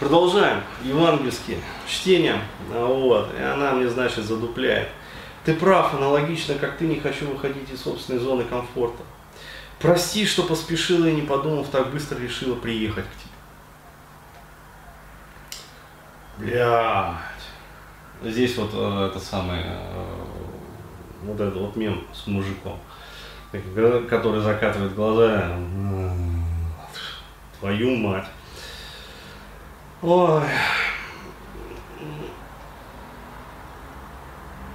Продолжаем евангельские чтения. Вот. И она мне, значит, задупляет. Ты прав, аналогично, как ты, не хочу выходить из собственной зоны комфорта. Прости, что поспешила и, не подумав, так быстро решила приехать к тебе. Блядь. Здесь вот это самый, вот этот вот мем с мужиком, который закатывает глаза. Твою мать. Ой.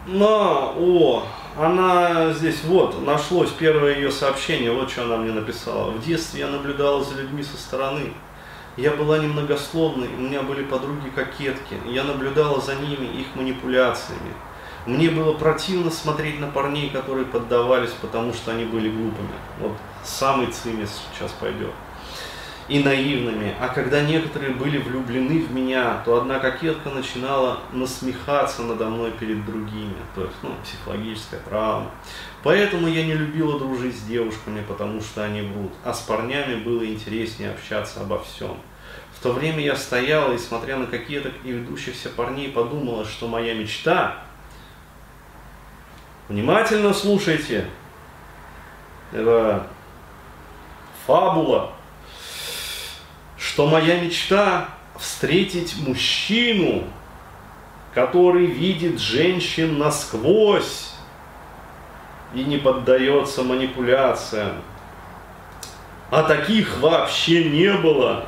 Но, она здесь, вот, нашлось первое ее сообщение, вот что она мне написала. В детстве я наблюдала за людьми со стороны. Я была немногословной, у меня были подруги-кокетки. Я наблюдала за ними, их манипуляциями. Мне было противно смотреть на парней, которые поддавались, потому что они были глупыми. Вот самый цимис сейчас пойдет. И наивными. А когда некоторые были влюблены в меня, то одна кокетка начинала насмехаться надо мной перед другими. То есть, ну, психологическая травма. Поэтому я не любила дружить с девушками, потому что они врут. А с парнями было интереснее общаться обо всем. В то время я стояла и, смотря на кокеток и ведущихся парней, подумала, что моя мечта... Внимательно слушайте. Это фабула. Что моя мечта встретить мужчину, который видит женщин насквозь и не поддается манипуляциям. А таких вообще не было.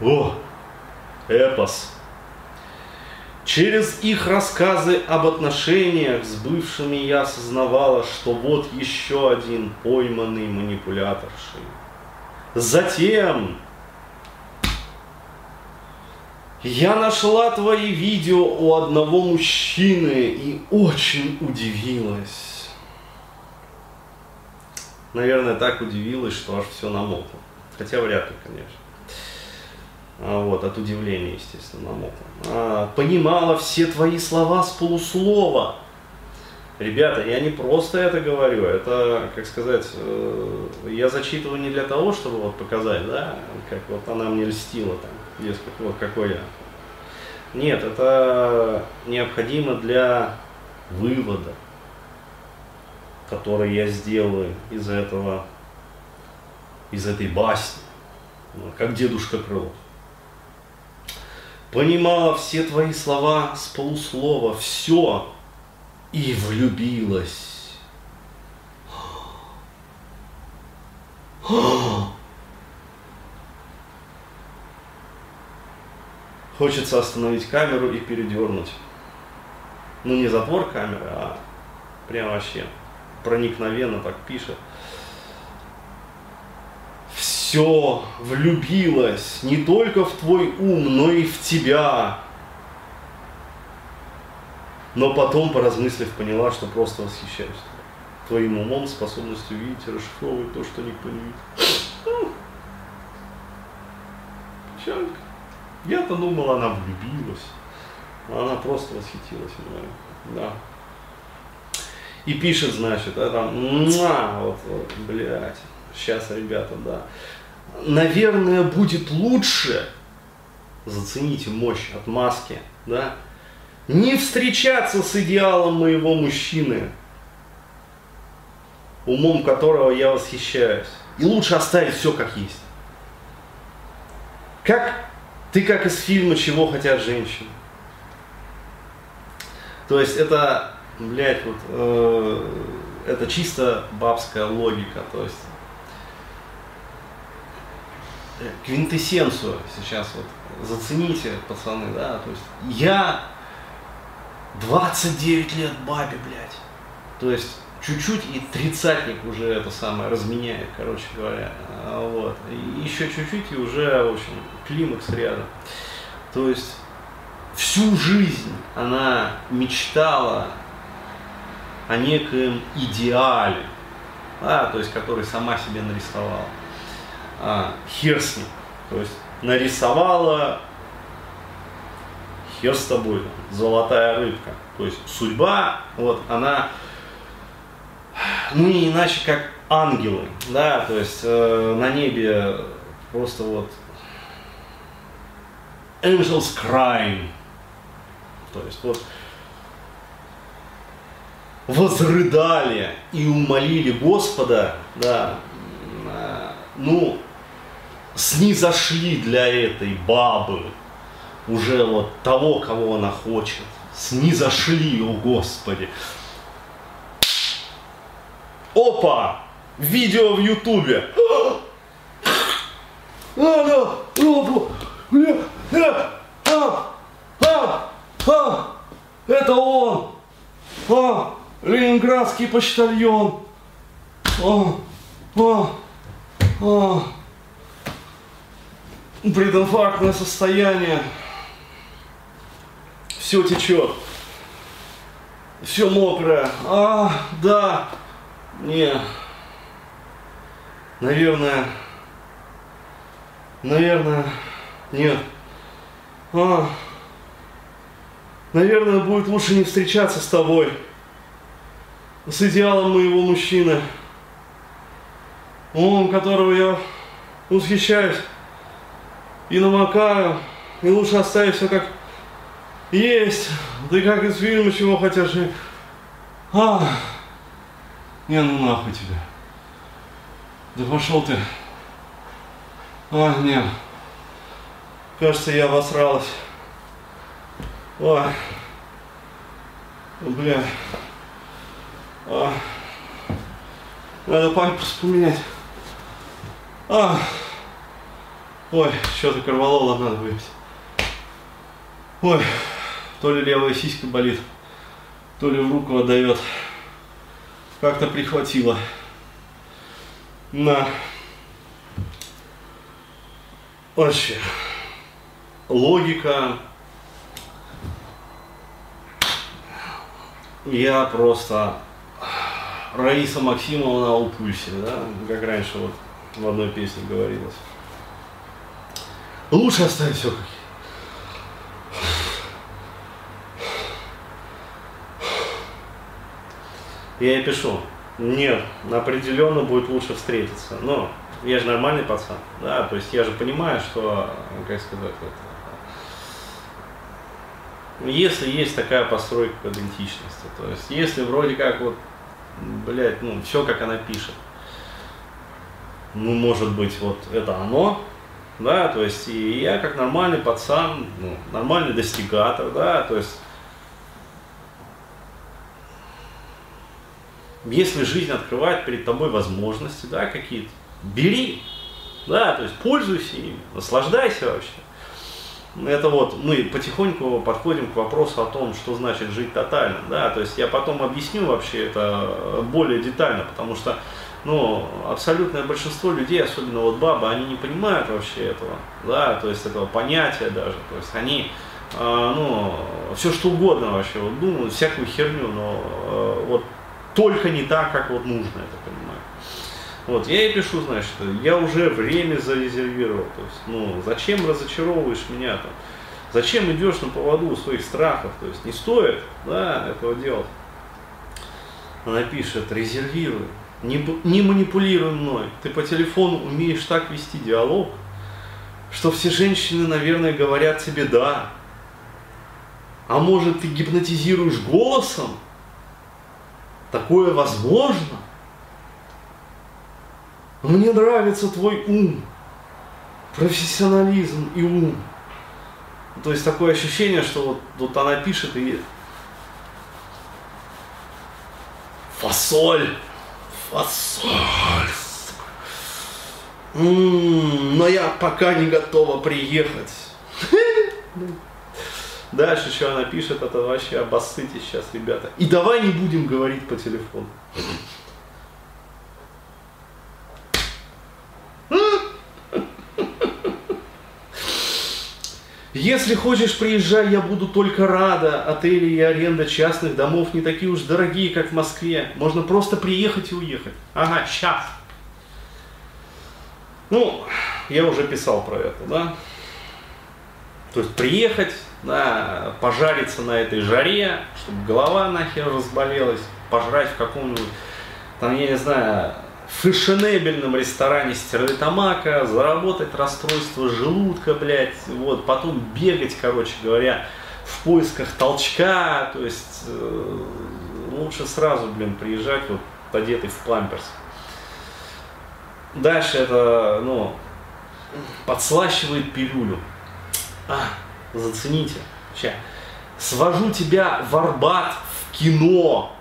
О, эпос. Через их рассказы об отношениях с бывшими я осознавала, что вот еще один пойманный манипуляторшей. Затем я нашла твои видео у одного мужчины и очень удивилась. Наверное, так удивилась, что аж все намокло. Хотя вряд ли, конечно. Вот, от удивления, естественно, намокло. Понимала все твои слова с полуслова. Ребята, я не просто это говорю, это, как сказать, я зачитываю не для того, чтобы вот показать, да, как вот она мне льстила, там, дескать, вот какой я. Нет, это необходимо для вывода, который я сделаю из этого, из этой басни, как дедушка Крылов. Понимала все твои слова с полуслова, все. И влюбилась. Хочется остановить камеру и передернуть. Ну, не затвор камеры, а прям вообще проникновенно так пишет. Все, влюбилась не только в твой ум, но и в тебя. Но потом, поразмыслив, поняла, что просто восхищаюсь твоим умом, способностью видеть и расшифровывать то, что никто не видит. Печалька. Я-то думал, она влюбилась. Она просто восхитилась. Да. И пишет, значит, а там, вот, вот, блядь. Сейчас, ребята, да. Наверное, будет лучше, зацените мощь отмазки, да, не встречаться с идеалом моего мужчины, умом которого я восхищаюсь. И лучше оставить все как есть. Как ты, как из фильма «Чего хотят женщины». То есть это, блядь, вот, это чисто бабская логика. То есть квинтэссенцию сейчас вот зацените, пацаны, да. То есть я 29 лет бабе, блядь. То есть чуть-чуть и тридцатник уже это самое разменяет, короче говоря. Вот. И еще чуть-чуть и уже, в общем, климакс рядом. То есть всю жизнь она мечтала о некоем идеале, да, то есть который сама себе нарисовала. Хер с ним. То есть нарисовала... Хер с тобой, золотая рыбка. То есть судьба, вот она ну не иначе как ангелы, да, то есть на небе просто вот Angels Crying, то есть вот возрыдали и умолили Господа, да, ну снизошли для этой бабы уже вот того, кого она хочет, снизошли, о Господи. Опа! Видео в Ютубе. Это он! А, ленинградский почтальон! Прединфарктное состояние. Все течет. Все мокрое. А, да. Не, наверное, нет. А, наверное, будет лучше не встречаться с тобой, с идеалом моего мужчины, он, которого я восхищаюсь и намокаю, и лучше оставить все как есть, да и как из фильма «Чего хотят женщины». Не, ну нахуй тебя. Да пошел ты. А, не. Кажется, я обосралась. Ой. Бля. А. Надо памперс поменять. А. Ой, что-то корвалола надо выпить. Ой. То ли левая сиська болит, то ли в руку отдает. Как-то прихватило. На. Вообще. Логика. Я просто... Раиса Максимовна на упульсе, да? Как раньше вот в одной песне говорилось. Лучше оставить все как есть. Я ей пишу, нет, определенно будет лучше встретиться, но я же нормальный пацан, да, то есть я же понимаю, что, как сказать, это, если есть такая постройка к идентичности, то есть если вроде как вот, блядь, ну, все как она пишет, ну, может быть, вот это оно, да, то есть и я как нормальный пацан, ну, нормальный достигатор, да, то есть, если жизнь открывает перед тобой возможности, да, какие-то, бери, да, то есть пользуйся ими, наслаждайся вообще. Это вот мы потихоньку подходим к вопросу о том, что значит жить тотально, да, то есть я потом объясню вообще это более детально, потому что, ну, абсолютное большинство людей, особенно вот бабы, они не понимают вообще этого, да, то есть этого понятия даже, то есть они... ну, все что угодно вообще, вот, думают всякую херню, но вот только не так, как вот нужно, я так понимаю. Вот, я ей пишу, значит, я уже время зарезервировал, то есть, ну, зачем разочаровываешь меня там, зачем идешь на поводу у своих страхов, то есть, не стоит, да, этого делать. Она пишет, резервируй, не манипулируй мной, ты по телефону умеешь так вести диалог, что все женщины, наверное, говорят тебе «да». А может, ты гипнотизируешь голосом? Такое возможно? Мне нравится твой ум, профессионализм и ум. То есть такое ощущение, что вот она пишет и... Фасоль! Фасоль! Но я пока не готова приехать. Дальше, что она пишет, это вообще обоссыте сейчас, ребята. И давай не будем говорить по телефону. Если хочешь, приезжай, я буду только рада. Отели и аренда частных домов не такие уж дорогие, как в Москве. Можно просто приехать и уехать. Ага, сейчас. Ну, я уже писал про это, да? То есть приехать, да, пожариться на этой жаре, чтобы голова нахер разболелась, пожрать в каком-нибудь там, я не знаю, в фешенебельном ресторане Стерлитамака, заработать расстройство желудка, блядь, вот, потом бегать, короче говоря, в поисках толчка, то есть лучше сразу, блин, приезжать вот одетый в памперс. Дальше это, ну, подслащивает пилюлю. Зацените. Сейчас. Свожу тебя в Арбат в кино.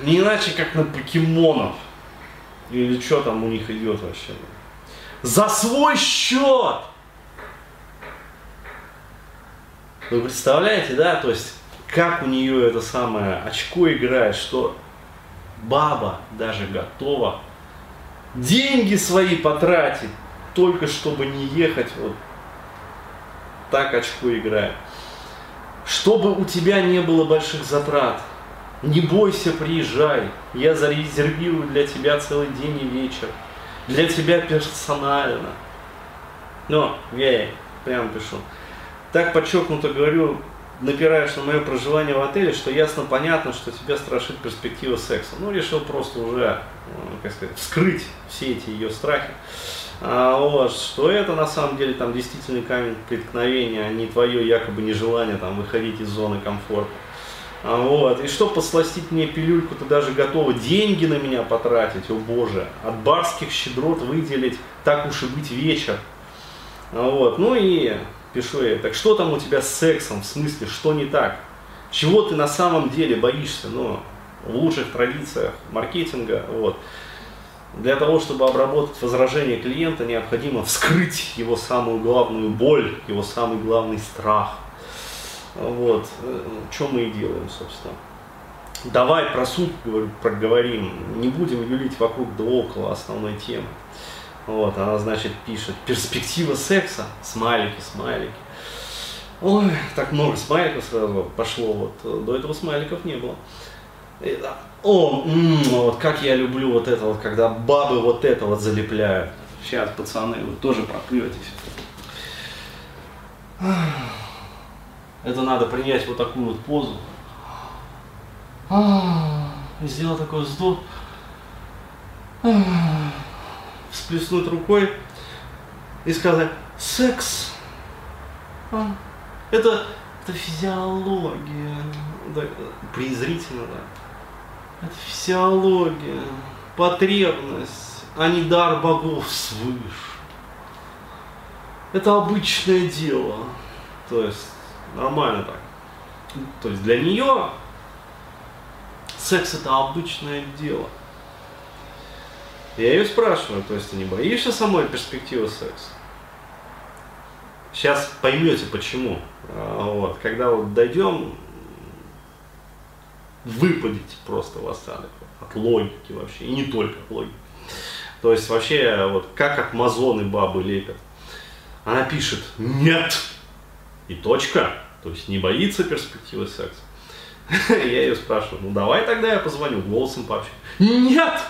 Не иначе, как на покемонов. Или что там у них идет вообще. За свой счет! Вы представляете, да? То есть, как у нее это самое очко играет, что баба даже готова деньги свои потратить, только чтобы не ехать. Вот так очко играет. Чтобы у тебя не было больших затрат. Не бойся, приезжай. Я зарезервирую для тебя целый день и вечер. Для тебя персонально. Но я ей прям пишу. Так подчеркнуто говорю, напираешь на мое проживание в отеле, что ясно понятно, что тебя страшит перспектива секса. Ну, решил просто уже, как сказать, вскрыть все эти ее страхи. Вот, что это на самом деле там действительный камень преткновения, а не твое якобы нежелание там выходить из зоны комфорта. Вот. И что подсластить мне пилюльку, ты даже готова деньги на меня потратить, о боже, от барских щедрот выделить, так уж и быть вечер. Вот. Ну и пишу я, так что там у тебя с сексом, в смысле, что не так? Чего ты на самом деле боишься? Ну, в лучших традициях маркетинга, вот. Для того, чтобы обработать возражение клиента, необходимо вскрыть его самую главную боль, его самый главный страх. Вот, что мы и делаем, собственно. Давай про суть проговорим, не будем юлить вокруг да около основной темы. Вот, она, значит, пишет, перспектива секса, смайлики, смайлики. Ой, так много смайликов сразу пошло, вот, до этого смайликов не было. О, вот как я люблю вот это вот, когда бабы вот это вот залепляют. Сейчас, пацаны, вы тоже проклетесь. Это надо принять вот такую вот позу. Сделал такой вздох. Всплеснуть рукой и сказать секс. Это физиология. Да, презрительно, да. Это физиология. Потребность, а не дар богов свыше. Это обычное дело. То есть. Нормально так. То есть для нее секс это обычное дело. Я ее спрашиваю, то есть ты не боишься самой перспективы секса? Сейчас поймете почему. Вот, когда вот дойдем, выпадете просто в осадок от логики вообще, и не только от логики. То есть вообще вот как амазоны бабы лепят. Она пишет нет. И точка, то есть не боится перспективы секса. Я ее спрашиваю, ну давай тогда я позвоню, голосом пообщаюсь. Нет!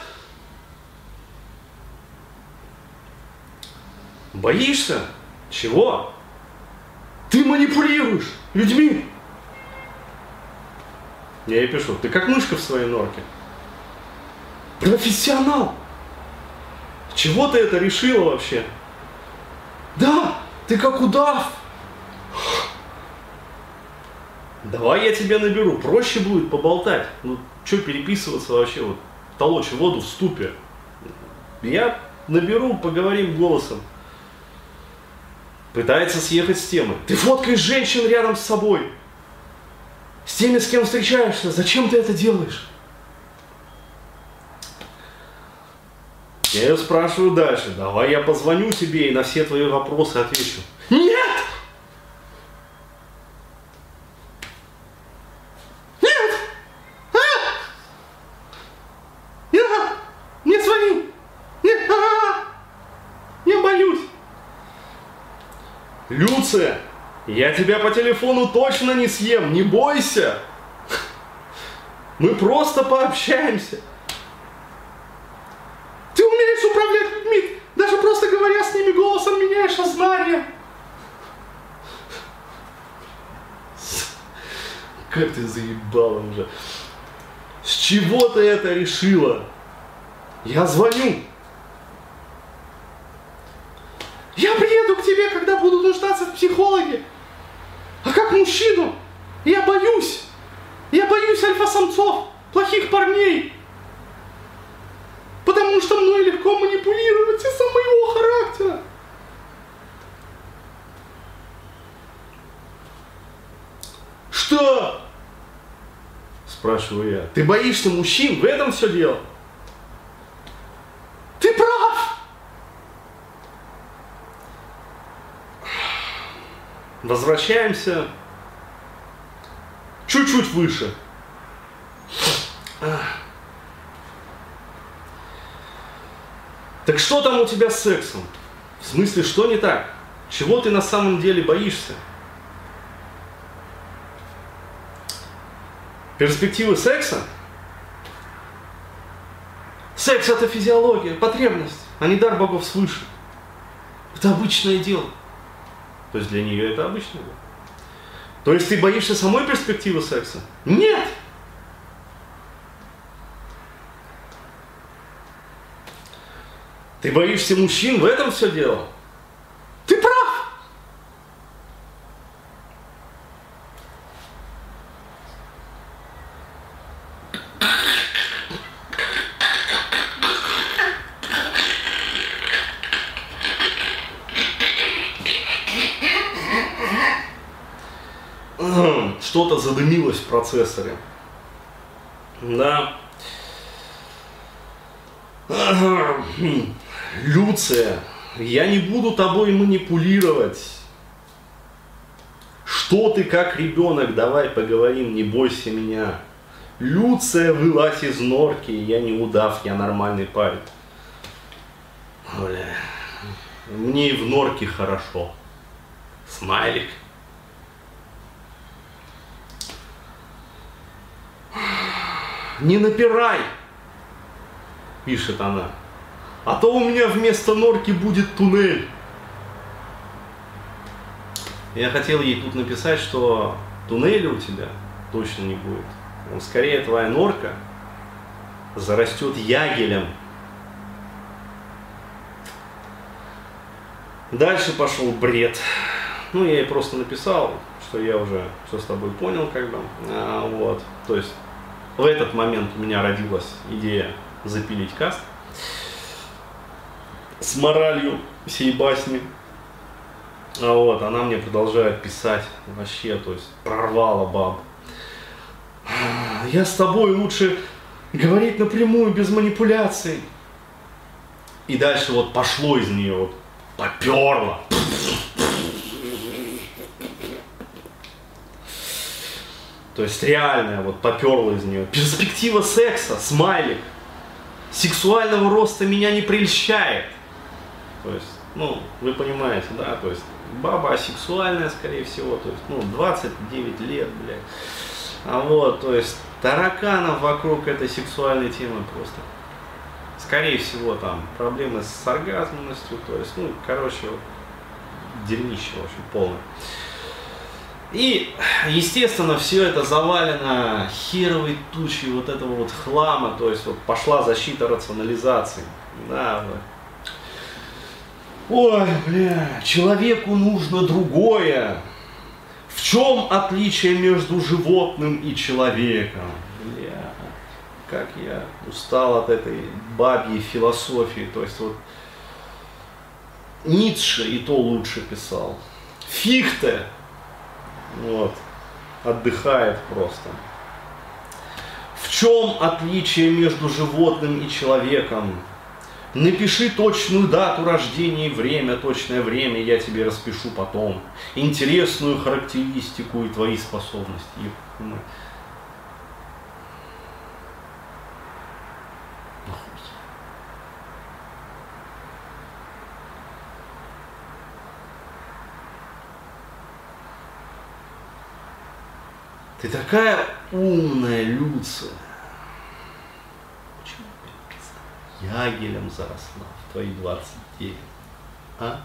Боишься? Чего? Ты манипулируешь людьми! Я ей пишу, ты как мышка в своей норке. Профессионал! Чего ты это решила вообще? Да, ты как удав! Давай я тебя наберу, проще будет поболтать. Ну, что переписываться вообще, вот, толочь воду в ступе. Я наберу, поговорим голосом. Пытается съехать с темы. Ты фоткаешь женщин рядом с собой. С теми, с кем встречаешься. Зачем ты это делаешь? Я ее спрашиваю дальше. Давай я позвоню тебе и на все твои вопросы отвечу. Нет! Люция, я тебя по телефону точно не съем, не бойся. Мы просто пообщаемся. Ты умеешь управлять людьми, даже просто говоря с ними голосом меняешь сознание. как ты заебала уже. С чего ты это решила? Я звоню. Я приеду к тебе, когда буду нуждаться в психологе. А как мужчину? Я боюсь. Я боюсь альфа-самцов, плохих парней. Потому что мной легко манипулировать из-за моего характера. Что? Спрашиваю я. Ты боишься мужчин? В этом все дело. Ты прав. Возвращаемся чуть-чуть выше. Так что там у тебя с сексом? В смысле, что не так? Чего ты на самом деле боишься? Перспективы секса? Секс — это физиология, потребность, а не дар богов свыше. Это обычное дело. То есть для нее это обычное дело? То есть ты боишься самой перспективы секса? Нет! Ты боишься мужчин, в этом все дело? Ты прав! Что-то задымилось в процессоре. Да. Люция, я не буду тобой манипулировать. Что ты как ребенок? Давай поговорим, не бойся меня. Люция, вылазь из норки. Я не удав, я нормальный парень. Бля. Мне и в норке хорошо. Смайлик. Не напирай, пишет она. А то у меня вместо норки будет туннель. Я хотел ей тут написать, что туннеля у тебя точно не будет. Он скорее, твоя норка зарастет ягелем. Дальше пошел бред. Ну, я ей просто написал, что я уже все с тобой понял, как бы. Вот. То есть в этот момент у меня родилась идея запилить каст с моралью всей басни. А вот, она мне продолжает писать. Вообще, то есть, прорвала баб. Я с тобой лучше говорить напрямую, без манипуляций. И дальше вот пошло из нее, вот, поперло. То есть, реальная вот поперло из нее. Перспектива секса, смайлик. Сексуального роста меня не прельщает. То есть, ну, вы понимаете, да, то есть, баба асексуальная, скорее всего, то есть, ну, 29 лет, блядь. А вот, то есть, тараканов вокруг этой сексуальной темы просто. Скорее всего, там, проблемы с оргазменностью, то есть, ну, короче, дерьмище, в общем, полное. И, естественно, все это завалено херовой тучей вот этого вот хлама, то есть, вот пошла защита рационализации, да, вот. Ой, бля, человеку нужно другое. В чем отличие между животным и человеком? Бля, как я устал от этой бабьей философии. То есть вот Ницше и то лучше писал. Фихте, вот, отдыхает просто. В чем отличие между животным и человеком? Напиши точную дату рождения и время, точное время я тебе распишу потом. Интересную характеристику и твои способности. Ты такая умная, Люция. Ягелем заросла в твои 29. А?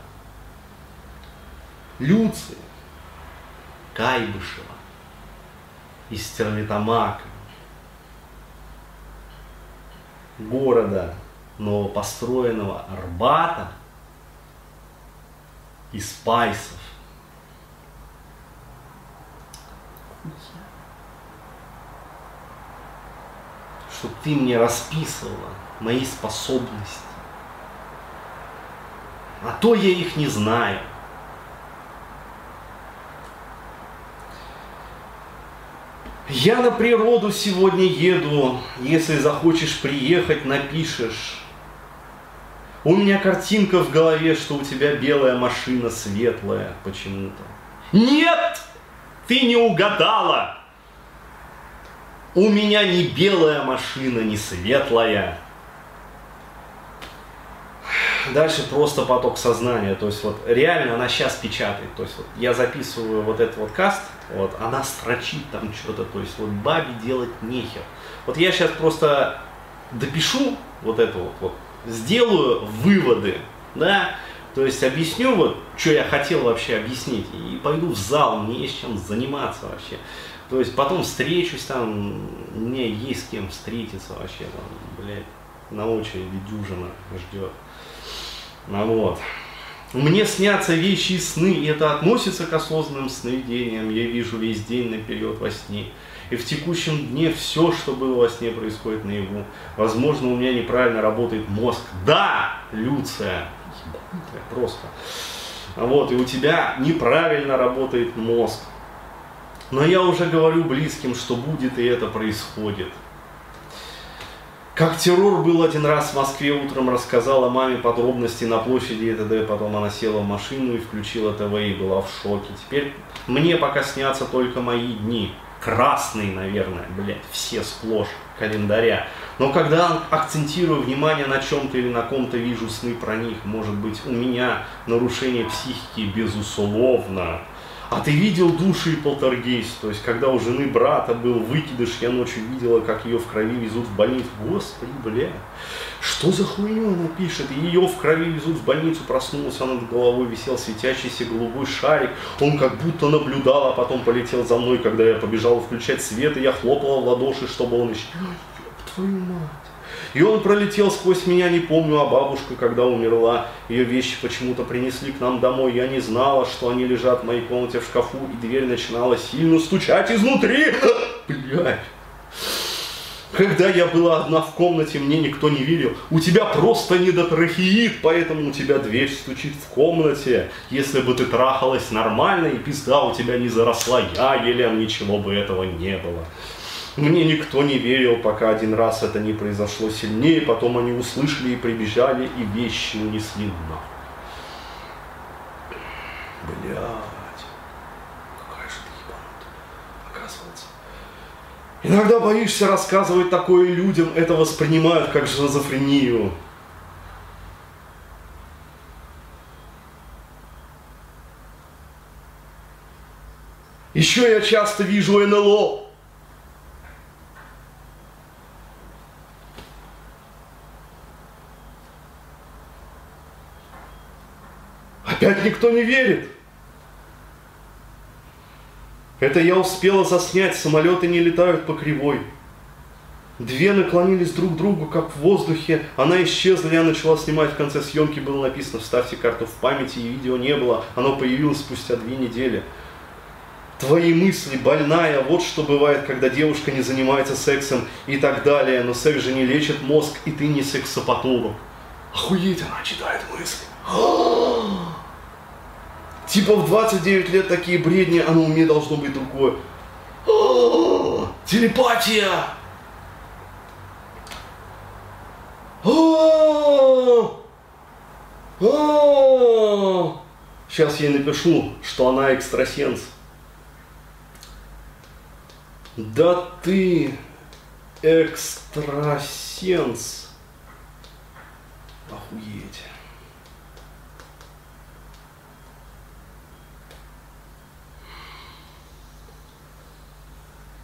Люция Кайбышева. из Стерлитамака, города новопостроенного Арбата, из пайсов. Что ты мне расписывала мои способности, а то я их не знаю. Я на природу сегодня еду, если захочешь приехать, напишешь. У меня картинка в голове, что у тебя белая машина светлая почему-то. Нет, ты не угадала. У меня не белая машина, не светлая. Дальше просто поток сознания. То есть вот реально она сейчас печатает. То есть вот я записываю вот этот вот каст, вот она строчит там что-то. То есть вот бабе делать нехер. Вот я сейчас просто допишу вот это вот. Сделаю выводы, да, то есть объясню вот, что я хотел вообще объяснить, и пойду в зал, мне есть чем заниматься вообще, то есть потом встречусь там, мне есть с кем встретиться вообще, там, блядь, на очереди дюжина ждет, ну вот. Мне снятся вещи и сны, и это относится к осознанным сновидениям, я вижу весь день наперед во сне. И в текущем дне все, что было во сне, происходит наяву. Возможно, у меня неправильно работает мозг. Да, Люция, просто. Вот, и у тебя неправильно работает мозг. Но я уже говорю близким, что будет, и это происходит. Как террор был один раз в Москве, утром рассказала маме подробности на площади и т.д. Потом она села в машину и включила ТВ и была в шоке. Теперь мне пока снятся только мои дни. Красные, наверное, блядь, все сплошь календаря. Но когда акцентирую внимание на чем-то или на ком-то, вижу сны про них. Может быть, у меня нарушение психики, безусловно. А ты видел души и полтергейст? То есть, когда у жены брата был выкидыш, я ночью видела, как ее в крови везут в больницу. Господи, блядь, что за хуйню она пишет? Ее в крови везут в больницу, проснулся, над головой висел светящийся голубой шарик. Он как будто наблюдал, а потом полетел за мной, когда я побежал включать свет, и я хлопала в ладоши, чтобы он еще... Ёб твою мать. И он пролетел сквозь меня, не помню, а бабушка, когда умерла, ее вещи почему-то принесли к нам домой. Я не знала, что они лежат в моей комнате в шкафу, и дверь начинала сильно стучать изнутри. Блядь. Когда я была одна в комнате, мне никто не верил. У тебя просто недотрахеит, поэтому у тебя дверь стучит в комнате. Если бы ты трахалась нормально, и пизда у тебя не заросла, я, Елена, ничего бы этого не было. Мне никто не верил, пока один раз это не произошло сильнее, потом они услышали и прибежали, и вещи унесли нахуй. Блядь, какая же ты ебанутая, оказывается. Иногда боишься рассказывать такое людям, это воспринимают как шизофрению. Еще я часто вижу НЛО. Опять никто не верит. Это я успела заснять, самолеты не летают по кривой. Две наклонились друг к другу, как в воздухе. Она исчезла, я начала снимать. В конце съемки было написано: «Вставьте карту в памяти», и видео не было. Оно появилось спустя 2 недели. Твои мысли, больная, вот что бывает, когда девушка не занимается сексом и так далее. Но секс же не лечит мозг, и ты не сексопатолог. Охуеть, она читает мысли. Типа в 29 лет такие бредни, а на уме должно быть другое. Телепатия! Сейчас я напишу, что она экстрасенс. Да ты экстрасенс. Охуеть.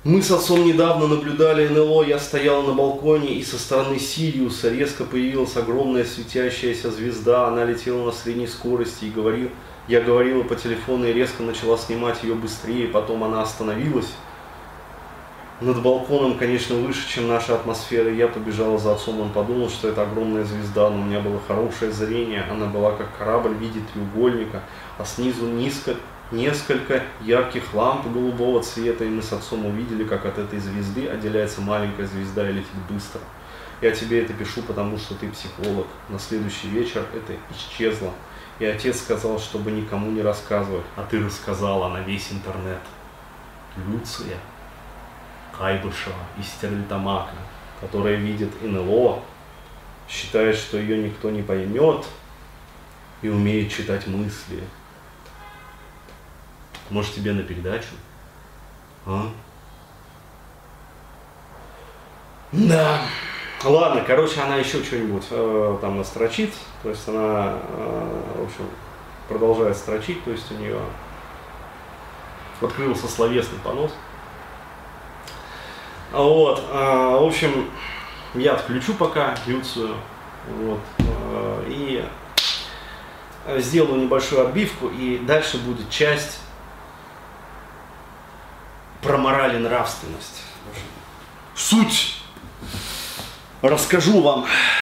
Мы с отцом недавно наблюдали НЛО, я стоял на балконе, и со стороны Сириуса резко появилась огромная светящаяся звезда, она летела на средней скорости, и я говорила по телефону и резко начала снимать ее быстрее, потом она остановилась. над балконом, конечно, выше, чем наша атмосфера. Я побежала за отцом, он подумал, что это огромная звезда, но у меня было хорошее зрение, она была как корабль в виде треугольника, а снизу низко несколько ярких ламп голубого цвета, и мы с отцом увидели, как от этой звезды отделяется маленькая звезда и летит быстро. Я тебе это пишу, потому что ты психолог. На следующий вечер это исчезло, и отец сказал, чтобы никому не рассказывать, а ты рассказала на весь интернет. Люция Кайбышева из Стерлитамака, которая видит НЛО, считает, что ее никто не поймет и умеет читать мысли. Может, тебе на передачу? А? Да. Ладно, короче, она еще что-нибудь там настрочит, то есть она, в общем, продолжает строчить, то есть у нее открылся словесный понос. Вот, в общем, я отключу пока Люцию, вот, и сделаю небольшую отбивку, и дальше будет часть про мораль и нравственность. Суть! Расскажу вам